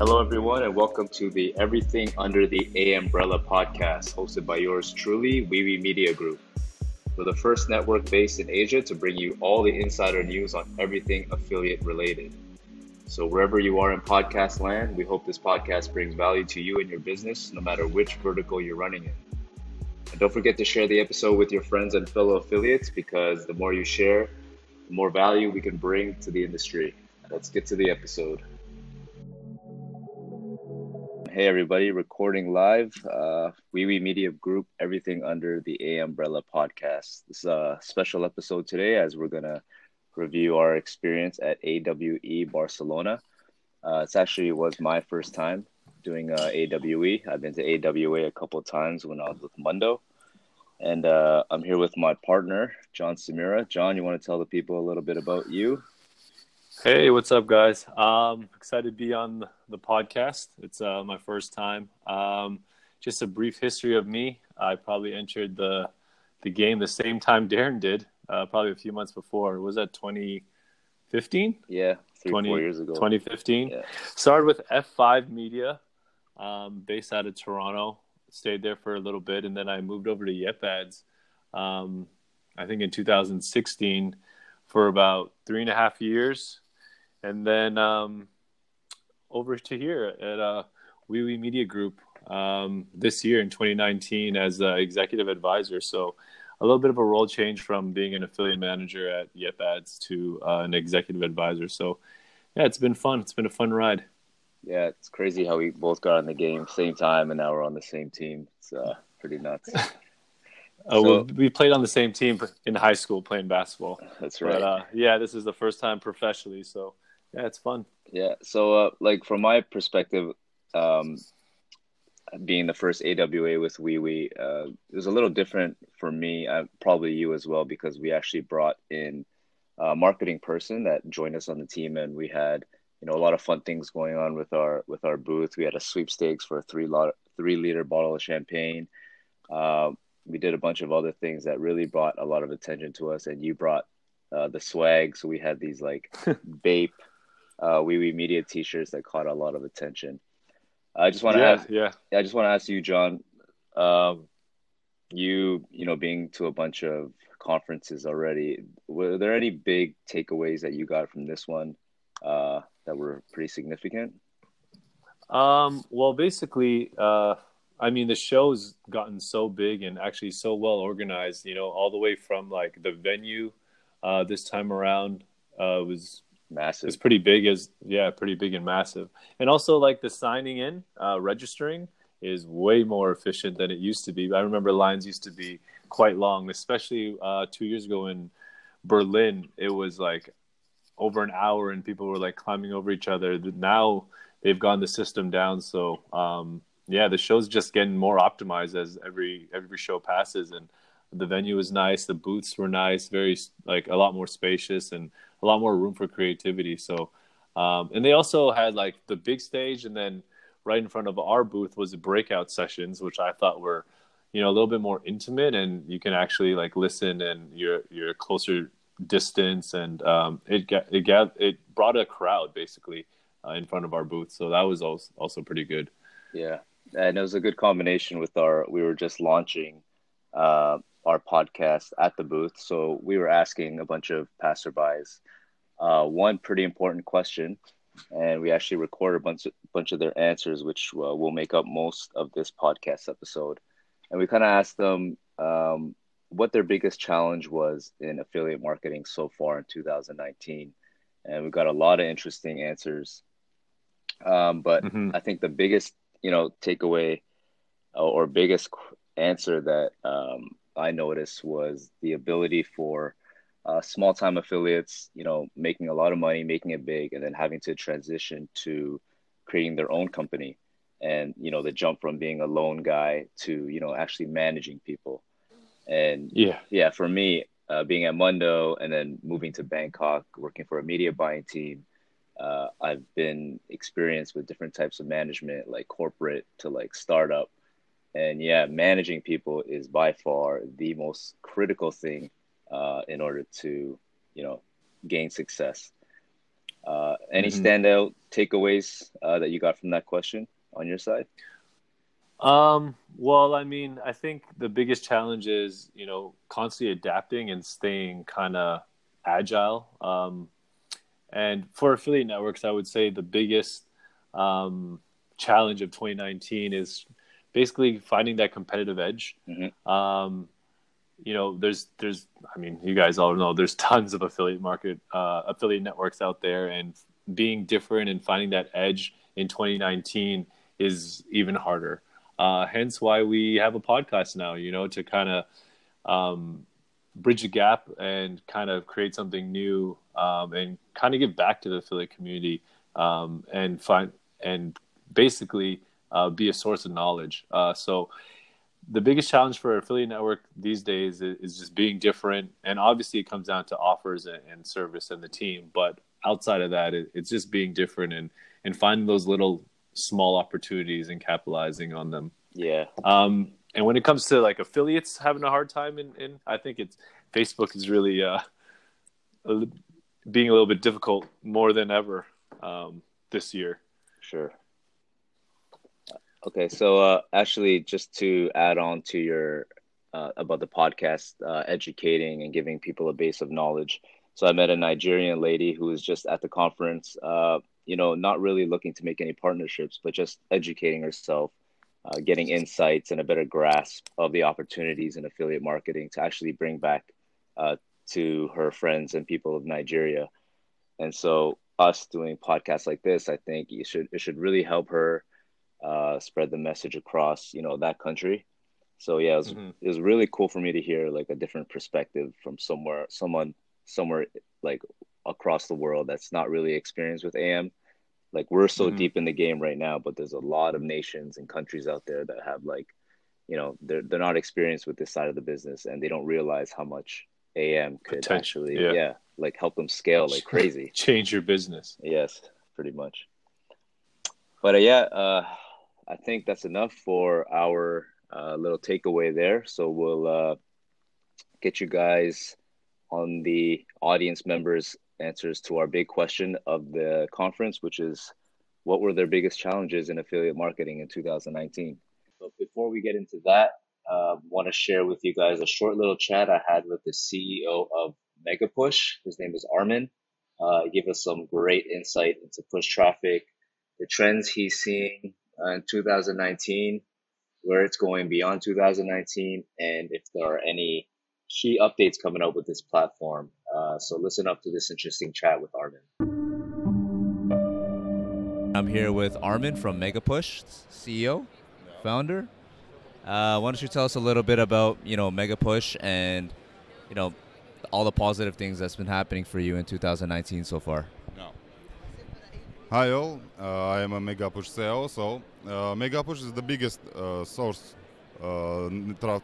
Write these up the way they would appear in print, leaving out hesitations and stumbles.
Hello, everyone, and welcome to the Everything Under the A Umbrella podcast, hosted by yours truly, WeWe Media Group. We're the first network based in Asia to bring you all the insider news on everything affiliate related. So wherever you are in podcast land, we hope this podcast brings value to you and your business, no matter which vertical you're running in. And don't forget to share the episode with your friends and fellow affiliates, because the more you share, the more value we can bring to the industry. Let's get to the episode. Hey everybody, recording live, WeWe Media Group, Everything Under the A Umbrella podcast. This is a special episode today as we're going to review our experience at AWE Barcelona. It's actually was my first time doing AWE. I've been to AWA a couple of times when I was with Mundo. And I'm here with my partner, John Samira. John, you want to tell the people a little bit about you? Hey, what's up, guys? Excited to be on the podcast. It's my first time. Just a brief history of me. I probably entered the game the same time Darren did, probably a few months before. Was that 2015? Yeah, 4 years ago. 2015. Yeah. Started with F5 Media, based out of Toronto. Stayed there for a little bit, and then I moved over to Yep Ads, I think in 2016, for about 3.5 years. And then over to here at WeWe Media Group this year in 2019 as executive advisor. So a little bit of a role change from being an affiliate manager at Yep Ads to an executive advisor. So yeah, it's been fun. It's been a fun ride. Yeah, it's crazy how we both got in the game same time and now we're on the same team. It's pretty nuts. Well, we played on the same team in high school playing basketball. That's right. But, yeah, this is the first time professionally, so yeah, it's fun. Yeah, so like from my perspective, being the first AWA with WeWe, it was a little different for me, probably you as well, because we actually brought in a marketing person that joined us on the team, and we had a lot of fun things going on with our booth. We had a sweepstakes for a three liter bottle of champagne. We did a bunch of other things that really brought a lot of attention to us, and you brought the swag. So we had these like Bape WeWe Media t-shirts that caught a lot of attention. I just want to ask you, John, you being to a bunch of conferences already, were there any big takeaways that you got from this one that were pretty significant? Well, basically, I mean, the show's gotten so big and actually so well organized, all the way from like the venue this time around was massive. It's pretty big and massive. And also like the signing in, registering is way more efficient than it used to be. I remember lines used to be quite long, especially 2 years ago in Berlin. It was like over an hour and people were like climbing over each other. Now they've gone the system down. So, yeah, the show's just getting more optimized as every show passes, and the venue was nice, the booths were nice, very like a lot more spacious and a lot more room for creativity. So, and they also had like the big stage, and then right in front of our booth was the breakout sessions, which I thought were, a little bit more intimate, and you can actually like listen, and you're closer distance, and it brought a crowd basically in front of our booth, so that was also pretty good. Yeah. And it was a good combination with we were just launching our podcast at the booth. So we were asking a bunch of passerbys one pretty important question. And we actually recorded a bunch of their answers, which will make up most of this podcast episode. And we kind of asked them what their biggest challenge was in affiliate marketing so far in 2019. And we got a lot of interesting answers. But I think the biggest takeaway or biggest answer that I noticed was the ability for small-time affiliates, making a lot of money, making it big, and then having to transition to creating their own company. And, the jump from being a lone guy to, actually managing people. And yeah, for me, being at Mundo and then moving to Bangkok, working for a media buying team, I've been experienced with different types of management, like corporate to like startup. And yeah, managing people is by far the most critical thing in order to, gain success. Any standout takeaways that you got from that question on your side? Well, I mean, I think the biggest challenge is, you know, constantly adapting and staying kind of agile. And for affiliate networks, I would say the biggest challenge of 2019 is basically finding that competitive edge. Mm-hmm. You know, there's, I mean, you guys all know there's tons of affiliate networks out there, and being different and finding that edge in 2019 is even harder. Hence why we have a podcast now, you know, to kind of bridge the gap and kind of create something new and kind of give back to the affiliate community and basically be a source of knowledge. So the biggest challenge for affiliate network these days is just being different. And obviously it comes down to offers and service and the team. But outside of that, it's just being different and finding those little small opportunities and capitalizing on them. Yeah. And when it comes to like affiliates having a hard time in I think it's Facebook is really being a little bit difficult more than ever this year. Sure. Okay, so actually, just to add on to your about the podcast, educating and giving people a base of knowledge. So I met a Nigerian lady who was just at the conference, you know, not really looking to make any partnerships, but just educating herself, getting insights and a better grasp of the opportunities in affiliate marketing to actually bring back to her friends and people of Nigeria. And so us doing podcasts like this, I think it should really help her spread the message across, you know, that country. So yeah, it was really cool for me to hear like a different perspective from someone like across the world that's not really experienced with AM. Like we're so deep in the game right now, but there's a lot of nations and countries out there that have like, you know, they're not experienced with this side of the business, and they don't realize how much AM could potentially like help them scale like crazy. Change your business. Yes, pretty much. But I think that's enough for our little takeaway there. So we'll get you guys on the audience members' answers to our big question of the conference, which is what were their biggest challenges in affiliate marketing in 2019? But before we get into that, I want to share with you guys a short little chat I had with the CEO of MegaPush. His name is Armin. He gave us some great insight into push traffic, the trends he's seeing in 2019, where it's going beyond 2019, and if there are any key updates coming up with this platform. So listen up to this interesting chat with Armin. I'm here with Armin from MegaPush, CEO, founder. Why don't you tell us a little bit about, you know, MegaPush and, you know, all the positive things that's been happening for you in 2019 so far? Hi all, I am a MegaPush CEO. So MegaPush is the biggest source,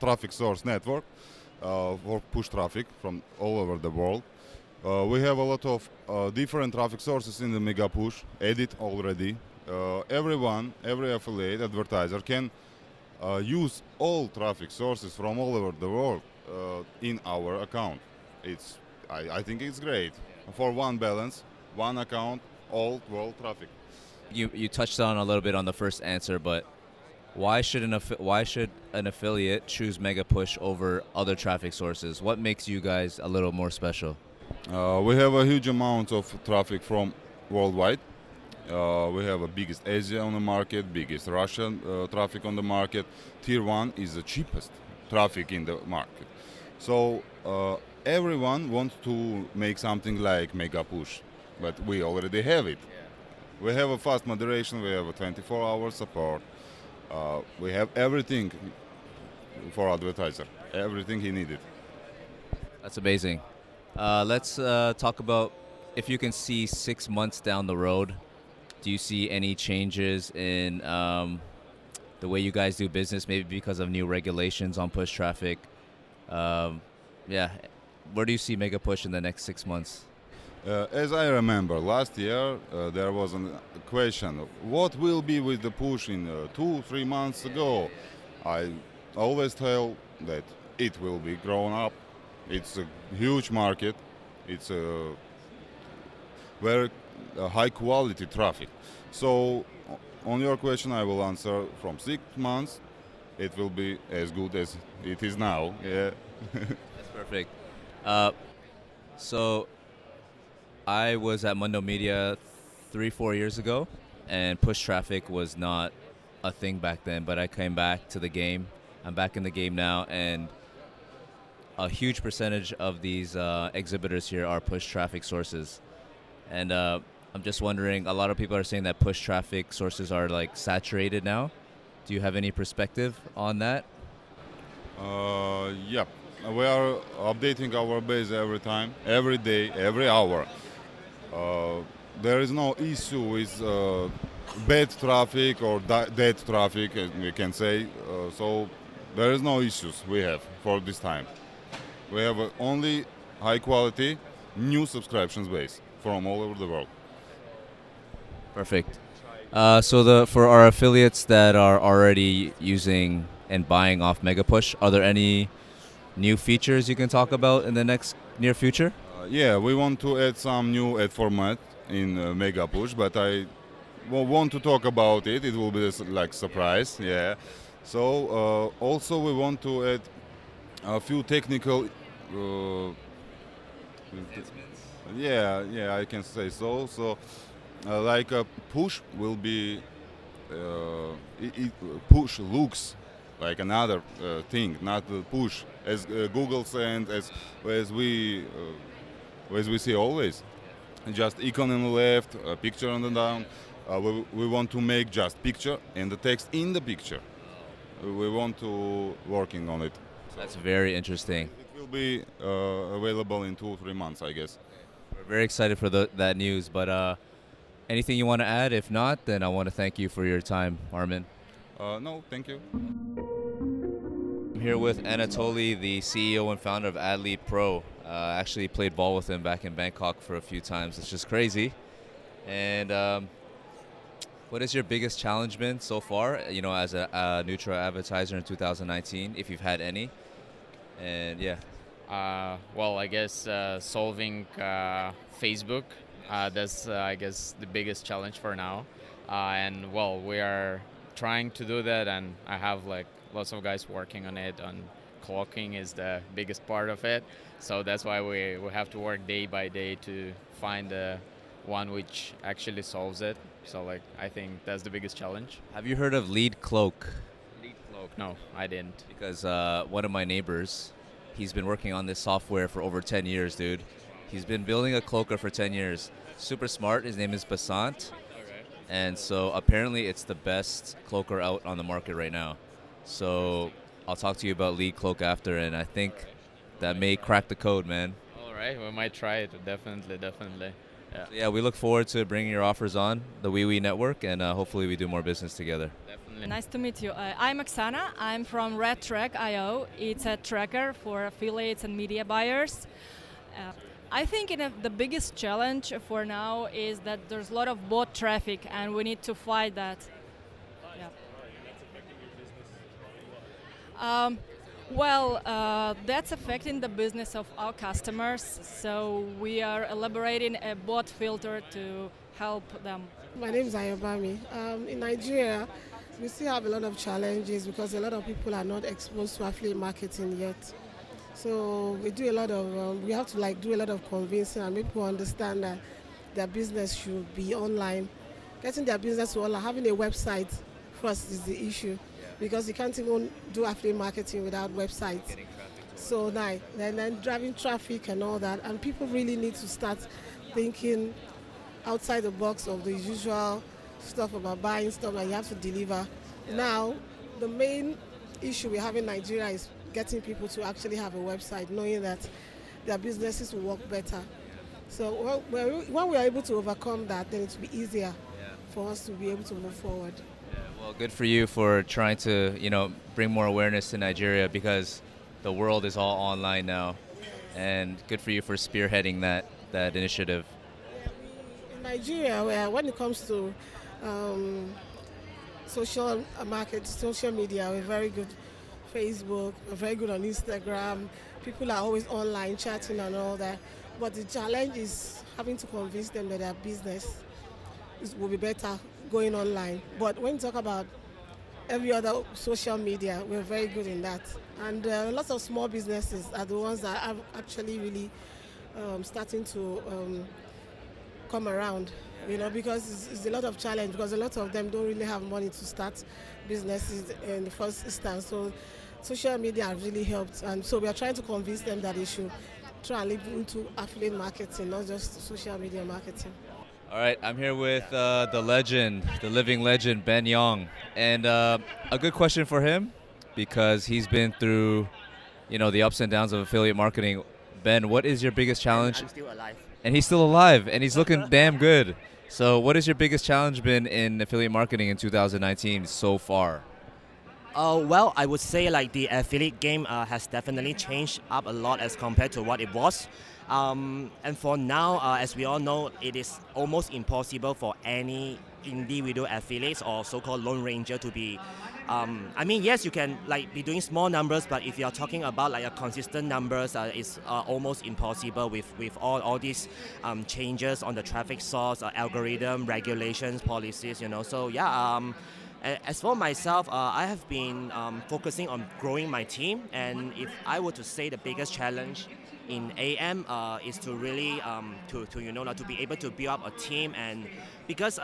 traffic source network for push traffic from all over the world. We have a lot of different traffic sources in the MegaPush edit already. Every affiliate advertiser can use all traffic sources from all over the world in our account. I think it's great for one balance, one account, all world traffic. You touched on a little bit on the first answer, but why should an affiliate choose MegaPush over other traffic sources? What makes you guys a little more special? We have a huge amount of traffic from worldwide. We have a biggest Asia on the market, biggest Russian traffic on the market. Tier 1 is the cheapest traffic in the market. So everyone wants to make something like MegaPush. But we already have it. Yeah. We have a fast moderation, we have a 24-hour support. We have everything for advertiser, everything he needed. That's amazing. Let's talk about, if you can see 6 months down the road, do you see any changes in the way you guys do business, maybe because of new regulations on push traffic? Where do you see MegaPush in the next 6 months? As I remember, last year there was a question: what will be with the push in 2-3 months ago? I always tell that it will be grown up. It's a huge market. It's a where high quality traffic. So on your question, I will answer from 6 months, it will be as good as it is now. Yeah. That's perfect. So I was at Mundo Media 3-4 years ago, and push traffic was not a thing back then, but I came back to the game. I'm back in the game now, and a huge percentage of these exhibitors here are push traffic sources. And I'm just wondering, a lot of people are saying that push traffic sources are like saturated now. Do you have any perspective on that? Yeah, we are updating our base every time, every day, every hour. There is no issue with bad traffic or dead traffic, we can say. So there is no issues we have for this time. We have only high quality new subscriptions base from all over the world. Perfect. So for our affiliates that are already using and buying off MegaPush, are there any new features you can talk about in the near future? Yeah, we want to add some new ad format in MegaPush, but I want to talk about it. It will be like surprise. Yeah. So also we want to add a few technical. Yeah, I can say so. So like a push will be push looks like another thing, not the push as Google sent, as we see always. Just icon on the left, a picture on the down. We want to make just picture and the text in the picture. We want to working on it. That's very interesting. It will be available in 2 or 3 months, I guess. We're very excited for that news. But anything you want to add? If not, then I want to thank you for your time, Armin. No, thank you. I'm here with Anatoly, the CEO and founder of AdLead Pro. Actually played ball with him back in Bangkok for a few times. It's just crazy. And what is your biggest challenge been so far, you know, as a neutral advertiser in 2019, if you've had any? And yeah. Well, I guess solving Facebook, that's I guess the biggest challenge for now. And well, we are trying to do that, and I have like lots of guys working on it. On clocking is the biggest part of it. So that's why we have to work day by day to find the one which actually solves it. So like, I think that's the biggest challenge. Have you heard of Lead Cloak? Lead Cloak, no, I didn't. Because one of my neighbors, he's been working on this software for over 10 years, dude. He's been building a cloaker for 10 years. Super smart, his name is Basant. Okay. And so apparently it's the best cloaker out on the market right now. So I'll talk to you about Lead Cloak after, and I think that may crack the code, man. All right, we might try it. Definitely, definitely. Yeah, so yeah, we look forward to bringing your offers on the WeWe network, and hopefully we do more business together. Definitely. Nice to meet you. I'm Aksana. I'm from RedTrack.io. It's a tracker for affiliates and media buyers. I think the biggest challenge for now is that there's a lot of bot traffic, and we need to fight that. Yeah. Well, that's affecting the business of our customers, so we are elaborating a bot filter to help them. My name is Ayobami. In Nigeria, we still have a lot of challenges because a lot of people are not exposed to affiliate marketing yet. So we do a lot of, we have to like do a lot of convincing and make people understand that their business should be online. Getting their business to online, having a website first is the issue. Because you can't even do affiliate marketing without websites. So now, then driving traffic and all that, and people really need to start thinking outside the box of the usual stuff about buying stuff that you have to deliver. Yeah. Now, the main issue we have in Nigeria is getting people to actually have a website, knowing that their businesses will work better. So when we are able to overcome that, then it will be easier for us to be able to move forward. Well, good for you for trying to, you know, bring more awareness to Nigeria because the world is all online now, and good for you for spearheading that initiative. Yeah, in Nigeria, when it comes to social market, social media, we're very good on Facebook, we're very good on Instagram. People are always online chatting and all that. But the challenge is having to convince them that their business will be better going online. But when you talk about every other social media, we're very good in that. And lots of small businesses are the ones that are actually really starting to come around, you know, because it's a lot of challenge, because a lot of them don't really have money to start businesses in the first instance. So social media have really helped, and so we are trying to convince them that they should try and live into affiliate marketing, not just social media marketing. All right, I'm here with the legend, the living legend, Ben Yong. And a good question for him, because he's been through, you know, the ups and downs of affiliate marketing. Ben, what is your biggest challenge? I'm still alive. And he's still alive, and he's looking damn good. So what has your biggest challenge been in affiliate marketing in 2019 so far? Well, I would say like the affiliate game has definitely changed up a lot as compared to what it was. And for now, as we all know, it is almost impossible for any individual affiliates or so-called lone ranger to be, I mean, yes, you can like be doing small numbers, but if you're talking about like a consistent numbers, it's almost impossible with all these changes on the traffic source, algorithm, regulations, policies, you know. So yeah, as for myself, I have been focusing on growing my team, and if I were to say the biggest challenge in AM is to really you know, like, to be able to build up a team. And because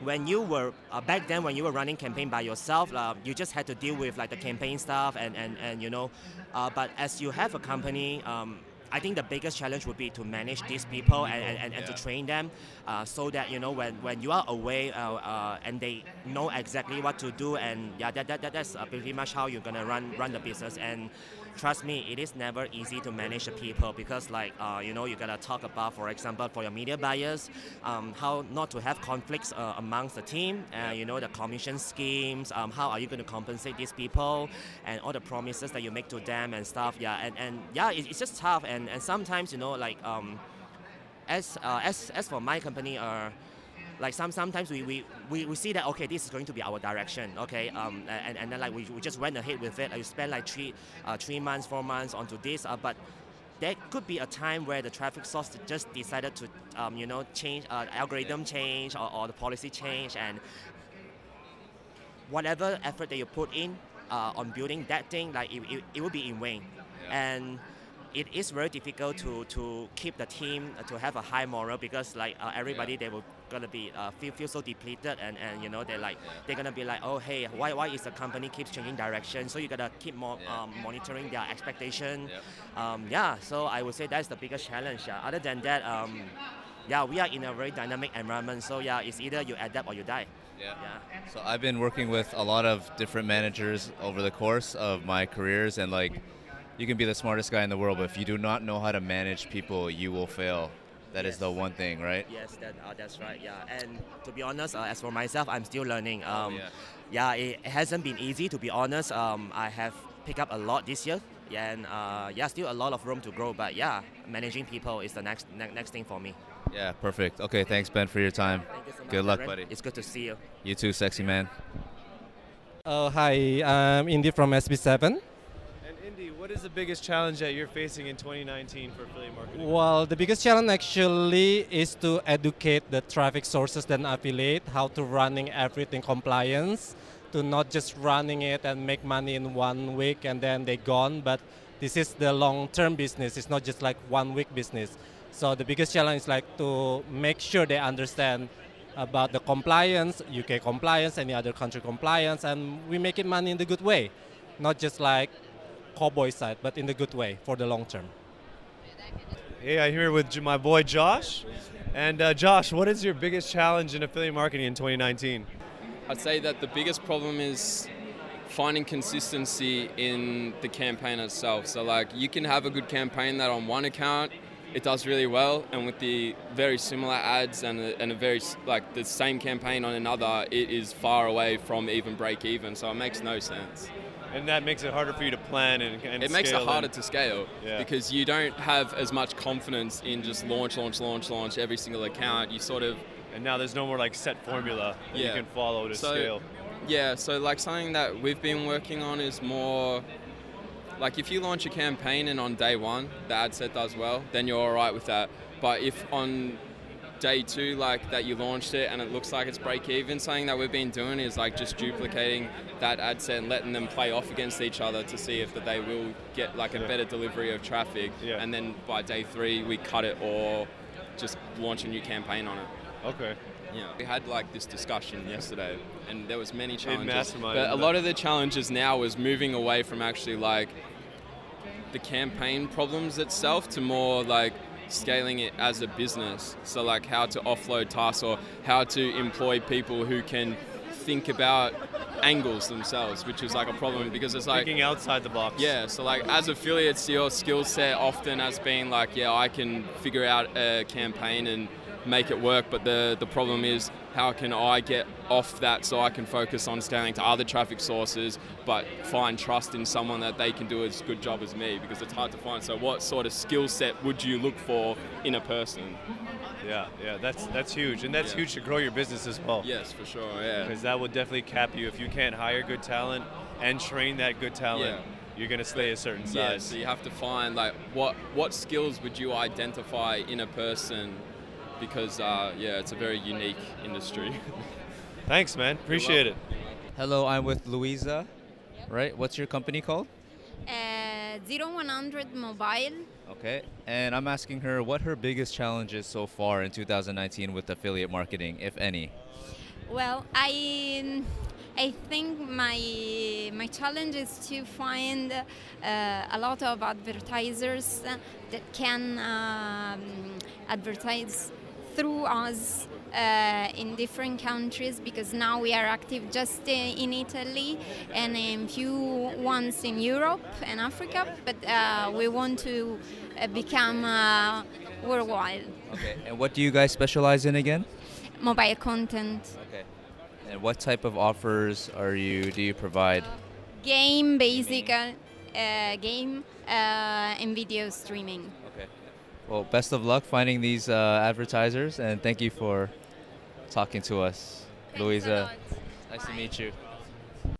when you were back then, when you were running campaign by yourself, you just had to deal with like the campaign stuff and you know, but as you have a company, I think the biggest challenge would be to manage these people and to train them so that, you know, when you are away and they know exactly what to do. And yeah, that's pretty much how you're gonna run the business. And trust me, it is never easy to manage the people, because like, you know, you gotta talk about, for example, for your media buyers, how not to have conflicts amongst the team, you know, the commission schemes, how are you gonna compensate these people, and all the promises that you make to them and stuff. Yeah, and yeah, it's just tough. And sometimes, you know, like, as for my company, like sometimes we see that, okay, this is going to be our direction, okay, and then like we just went ahead with it. I spent like three months, 4 months onto this, but there could be a time where the traffic source just decided to, you know, change, algorithm change or the policy change, and whatever effort that you put in on building that thing, like it will be in vain. Yeah. And it is very difficult to keep the team to have a high morale, because like everybody, they will gonna be feel so depleted, and you know, they're like, they're gonna be like, oh hey, why is the company keeps changing direction? So you gotta keep more monitoring their expectation. Yep. Yeah, so I would say that's the biggest challenge. Yeah. Other than that, yeah, we are in a very dynamic environment, so yeah, it's either you adapt or you die. Yeah. Yeah. So I've been working with a lot of different managers over the course of my careers, and like, you can be the smartest guy in the world, but if you do not know how to manage people, you will fail. That is the one thing, right? Yes, that's right, yeah. And to be honest, as for myself, I'm still learning. Yeah, it hasn't been easy, to be honest. I have picked up a lot this year, and yeah, still a lot of room to grow, but yeah, managing people is the next thing for me. Yeah, perfect. Okay, thanks, Ben, for your time. Thank you so much. Good luck, buddy. It's good to see you. You too, sexy man. Oh, hi, I'm Indy from SB7. What is the biggest challenge that you're facing in 2019 for affiliate marketing? Well, the biggest challenge actually is to educate the traffic sources and affiliate how to running everything compliance, to not just running it and make money in 1 week and then they gone. But this is the long-term business. It's not just like 1 week business. So the biggest challenge is like to make sure they understand about the compliance, UK compliance, any other country compliance, and we make it money in the good way, not just like cowboy side, but in the good way for the long term. Hey, I'm here with my boy Josh. And Josh, what is your biggest challenge in affiliate marketing in 2019? I'd say that the biggest problem is finding consistency in the campaign itself. So like, you can have a good campaign that on one account, it does really well, and with the very similar ads and a very, like the same campaign on another, it is far away from even break even, so it makes no sense. And that makes it harder for you to plan and it makes it harder to scale, because you don't have as much confidence in just launch every single account. You sort of... And now there's no more like set formula that you can follow to scale. Yeah, so like something that we've been working on is more Like if you launch a campaign and on day one, the ad set does well, then you're all right with that. But if on day two, like that you launched it and it looks like it's break even, something that we've been doing is like just duplicating that ad set and letting them play off against each other to see if that they will get like a better delivery of traffic. Yeah. And then by day three, we cut it or just launch a new campaign on it. Okay. Yeah, we had like this discussion yesterday and there was many challenges, but a lot of the challenges now was moving away from actually like the campaign problems itself to more like scaling it as a business. So like how to offload tasks or how to employ people who can think about angles themselves, which is like a problem because it's like thinking outside the box. Yeah, so like as affiliates, your skill set often has been like, yeah, I can figure out a campaign and make it work, but the problem is how can I get off that so I can focus on scaling to other traffic sources but find trust in someone that they can do as good job as me, because it's hard to find. So what sort of skill set would you look for in a person? Yeah, that's huge, and that's huge to grow your business as well. Yes, for sure, yeah. Because that will definitely cap you if you can't hire good talent and train that good talent. Yeah. You're going to stay a certain size. Yeah, so you have to find like what skills would you identify in a person, because it's a very unique industry. Thanks, man. Appreciate it. Hello, I'm with Louisa. Yep. Right? What's your company called? 0100 Mobile. Okay. And I'm asking her what her biggest challenge is so far in 2019 with affiliate marketing, if any. Well, I think my challenge is to find a lot of advertisers that can advertise through us in different countries, because now we are active just in Italy and a few ones in Europe and Africa, but we want to become worldwide. Okay, and what do you guys specialize in again? Mobile content. Okay, and what type of offers do you provide? Game, basic game, and video streaming. Okay. Well, best of luck finding these advertisers, and thank you for talking to us. Thanks, Louisa. Nice to meet you.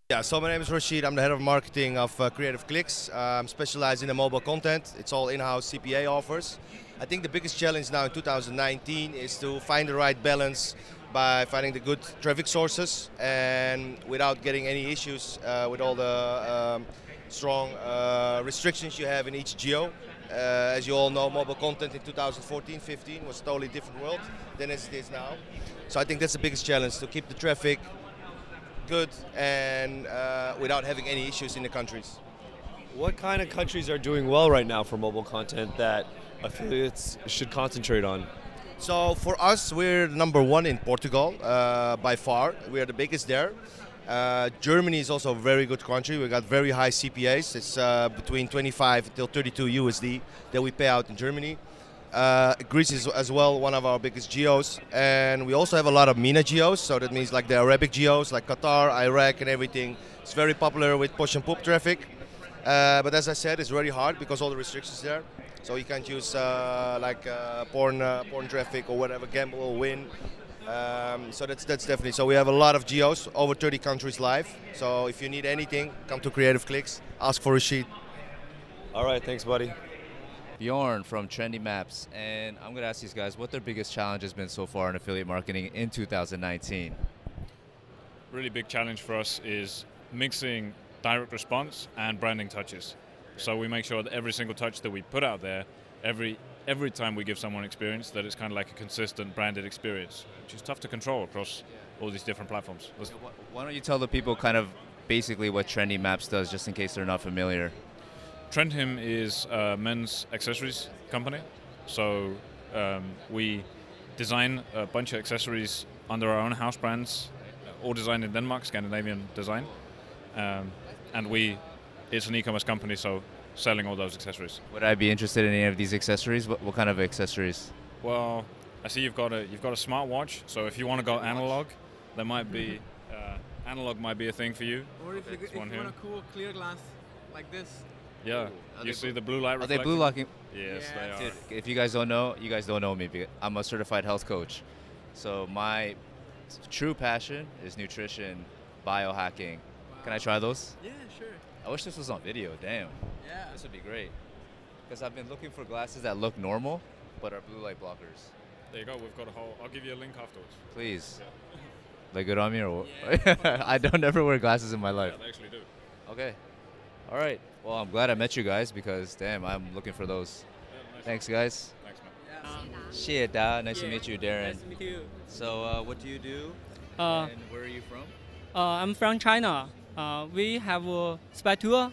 Yeah, so my name is Rashid. I'm the head of marketing of Creative Clicks. I'm specialized in the mobile content. It's all in-house CPA offers. I think the biggest challenge now in 2019 is to find the right balance by finding the good traffic sources and without getting any issues with all the strong restrictions you have in each geo. As you all know, mobile content in 2014-15 was a totally different world than as it is now. So I think that's the biggest challenge, to keep the traffic good and without having any issues in the countries. What kind of countries are doing well right now for mobile content that affiliates should concentrate on? So for us, we're number one in Portugal by far. We are the biggest there. Germany is also a very good country. We got very high CPAs. It's between 25 until 32 USD that we pay out in Germany. Greece is as well one of our biggest geos, and we also have a lot of MENA geos. So that means like the Arabic geos, like Qatar, Iraq, and everything. It's very popular with push and pop traffic. But as I said, it's very hard because all the restrictions there. So you can't use porn traffic or whatever, gamble or win. So that's definitely, so we have a lot of geos, over 30 countries live. So if you need anything, come to Creative Clicks, ask for Rashid. All right, thanks, buddy. Bjorn from Trendy Maps, and I'm going to ask these guys what their biggest challenge has been so far in affiliate marketing in 2019. Really big challenge for us is mixing direct response and branding touches. So we make sure that every single touch that we put out there, every time we give someone experience, that it's kind of like a consistent branded experience, which is tough to control across all these different platforms. Why don't you tell the people kind of basically what Trendy Maps does, just in case they're not familiar? Trendhim is a men's accessories company. So we design a bunch of accessories under our own house brands, all designed in Denmark, Scandinavian design. It's an e-commerce company, so selling all those accessories. Would I be interested in any of these accessories? What kind of accessories? Well, I see you've got a smartwatch. So if you want to go analog, there might be analog might be a thing for you. Or if you want a cool clear glass like this. Yeah, you see the blue light reflecting? Are they blue locking? Yes, they are. If you guys don't know, me. Because I'm a certified health coach, so my true passion is nutrition, biohacking, Can I try those? Yeah, sure. I wish this was on video, damn. Yeah. This would be great. Because I've been looking for glasses that look normal, but are blue light blockers. There you go, we've got a whole, I'll give you a link afterwards. Please. Yeah. Look good on me or what? Yeah. I don't ever wear glasses in my life. Yeah, they actually do. Okay. All right. Well, I'm glad I met you guys because, damn, I'm looking for those. Yeah, nice. Thanks, guys. Thanks, man. Yeah. Shida, nice to meet you, Darren. Nice to meet you. So what do? And where are you from? I'm from China. We have a spy tour.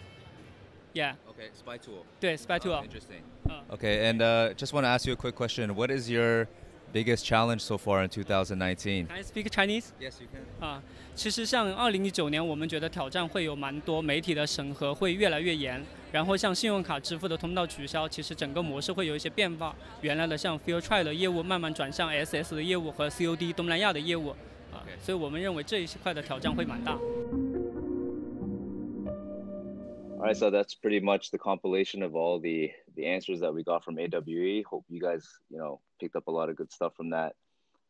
Yeah. Okay, spy tour. Oh, interesting. Okay, and just want to ask you a quick question. What is your biggest challenge so far in 2019? Can I speak Chinese? Yes, you can. 其实像2019年我们觉得挑战会有蛮多，媒体的审核会越来越严，然后像信用卡支付的通道取消，其实整个模式会有一些变化。原来的像 Field Trial 的业务慢慢转向 SS 的业务和 COD 东南亚的业务啊，所以我们认为这一块的挑战会蛮大。 All right, so that's pretty much the compilation of all the answers that we got from AWE. Hope you guys, you know, picked up a lot of good stuff from that.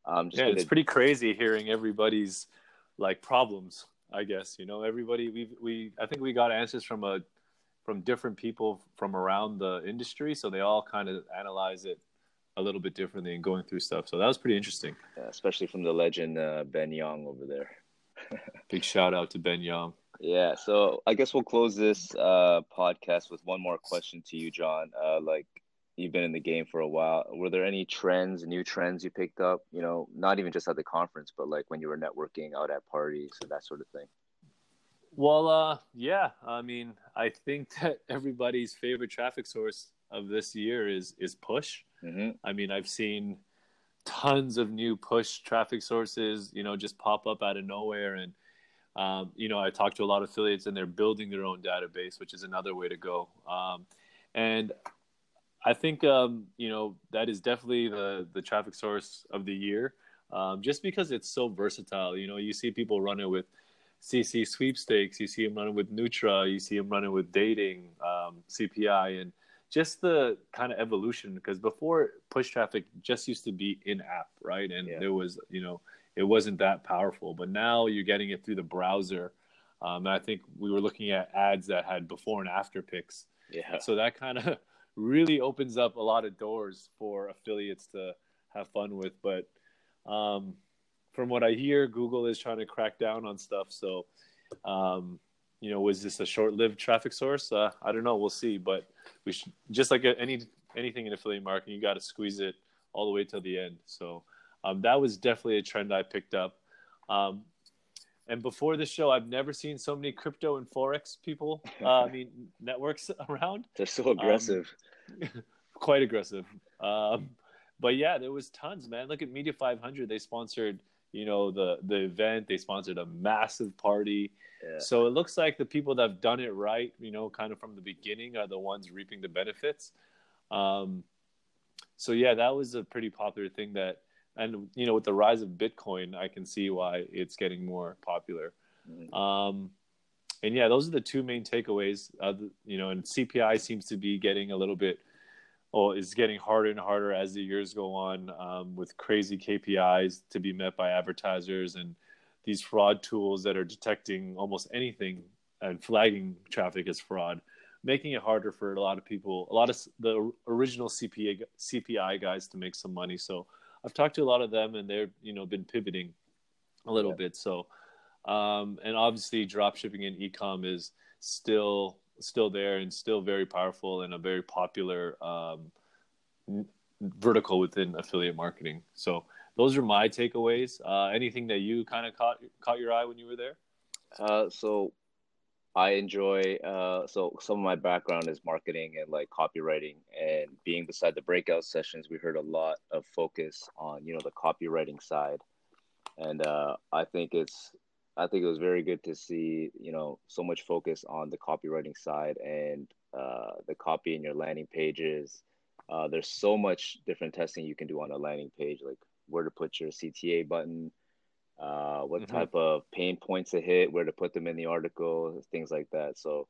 Yeah, it's pretty crazy hearing everybody's like problems. I guess you know everybody. I think we got answers from different people from around the industry, so they all kind of analyze it a little bit differently and going through stuff. So that was pretty interesting, yeah, especially from the legend Ben Yong over there. Big shout out to Ben Yong. Yeah, so I guess we'll close this podcast with one more question to you, John. Like, you've been in the game for a while. Were there any trends, new trends you picked up? You know, not even just at the conference, but like when you were networking out at parties and that sort of thing. Well, yeah, I mean, I think that everybody's favorite traffic source of this year is push. Mm-hmm. I mean, I've seen tons of new push traffic sources, you know, just pop up out of nowhere. And you know, I talked to a lot of affiliates and they're building their own database, which is another way to go. And I think, you know, that is definitely the traffic source of the year, just because it's so versatile. You know, you see people run it with CC sweepstakes, you see them running with Nutra, you see them running with dating, CPI, and just the kind of evolution. Because before, push traffic just used to be in-app, right? And yeah, there was, you know, it wasn't that powerful, but now you're getting it through the browser. And I think we were looking at ads that had before and after pics. Yeah. So that kind of really opens up a lot of doors for affiliates to have fun with. But from what I hear, Google is trying to crack down on stuff. So, you know, was this a short-lived traffic source? I don't know. We'll see. But we should, just like anything in affiliate marketing, you got to squeeze it all the way till the end. So that was definitely a trend I picked up. And before the show, I've never seen so many crypto and Forex people, I mean, networks around. They're so aggressive. Quite aggressive. But yeah, there was tons, man. Look at Media 500. They sponsored, you know, the event. They sponsored a massive party. Yeah. So it looks like the people that have done it right, you know, kind of from the beginning are the ones reaping the benefits. So yeah, that was a pretty popular thing that, and, you know, with the rise of Bitcoin, I can see why it's getting more popular. Mm-hmm. And, yeah, those are the two main takeaways. You know, and CPI seems to be getting a little bit – oh, it's getting harder and harder as the years go on, with crazy KPIs to be met by advertisers and these fraud tools that are detecting almost anything and flagging traffic as fraud, making it harder for a lot of people, a lot of the original CPI guys to make some money. So I've talked to a lot of them and they're, you know, been pivoting a little bit. So, and obviously drop shipping and e-com is still there and still very powerful and a very popular vertical within affiliate marketing. So those are my takeaways. Anything that you kind of caught your eye when you were there? So I enjoy, so some of my background is marketing and like copywriting, and being beside the breakout sessions, we heard a lot of focus on, you know, the copywriting side. And I think it was very good to see, you know, so much focus on the copywriting side and the copy in your landing pages. There's so much different testing you can do on a landing page, like where to put your CTA button, what mm-hmm. type of pain points to hit, where to put them in the article, things like that. So,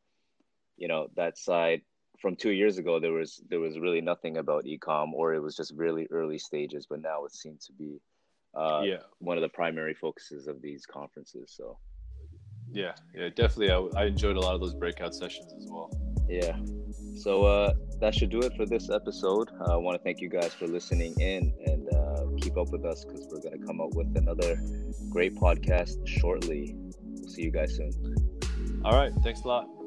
you know, that side from 2 years ago, there was really nothing about e-com, or it was just really early stages. But now it seems to be one of the primary focuses of these conferences. So Yeah, definitely. I enjoyed a lot of those breakout sessions as well. Yeah. So that should do it for this episode. I want to thank you guys for listening in, and keep up with us because we're going to come up with another great podcast shortly. We'll see you guys soon. All right. Thanks a lot.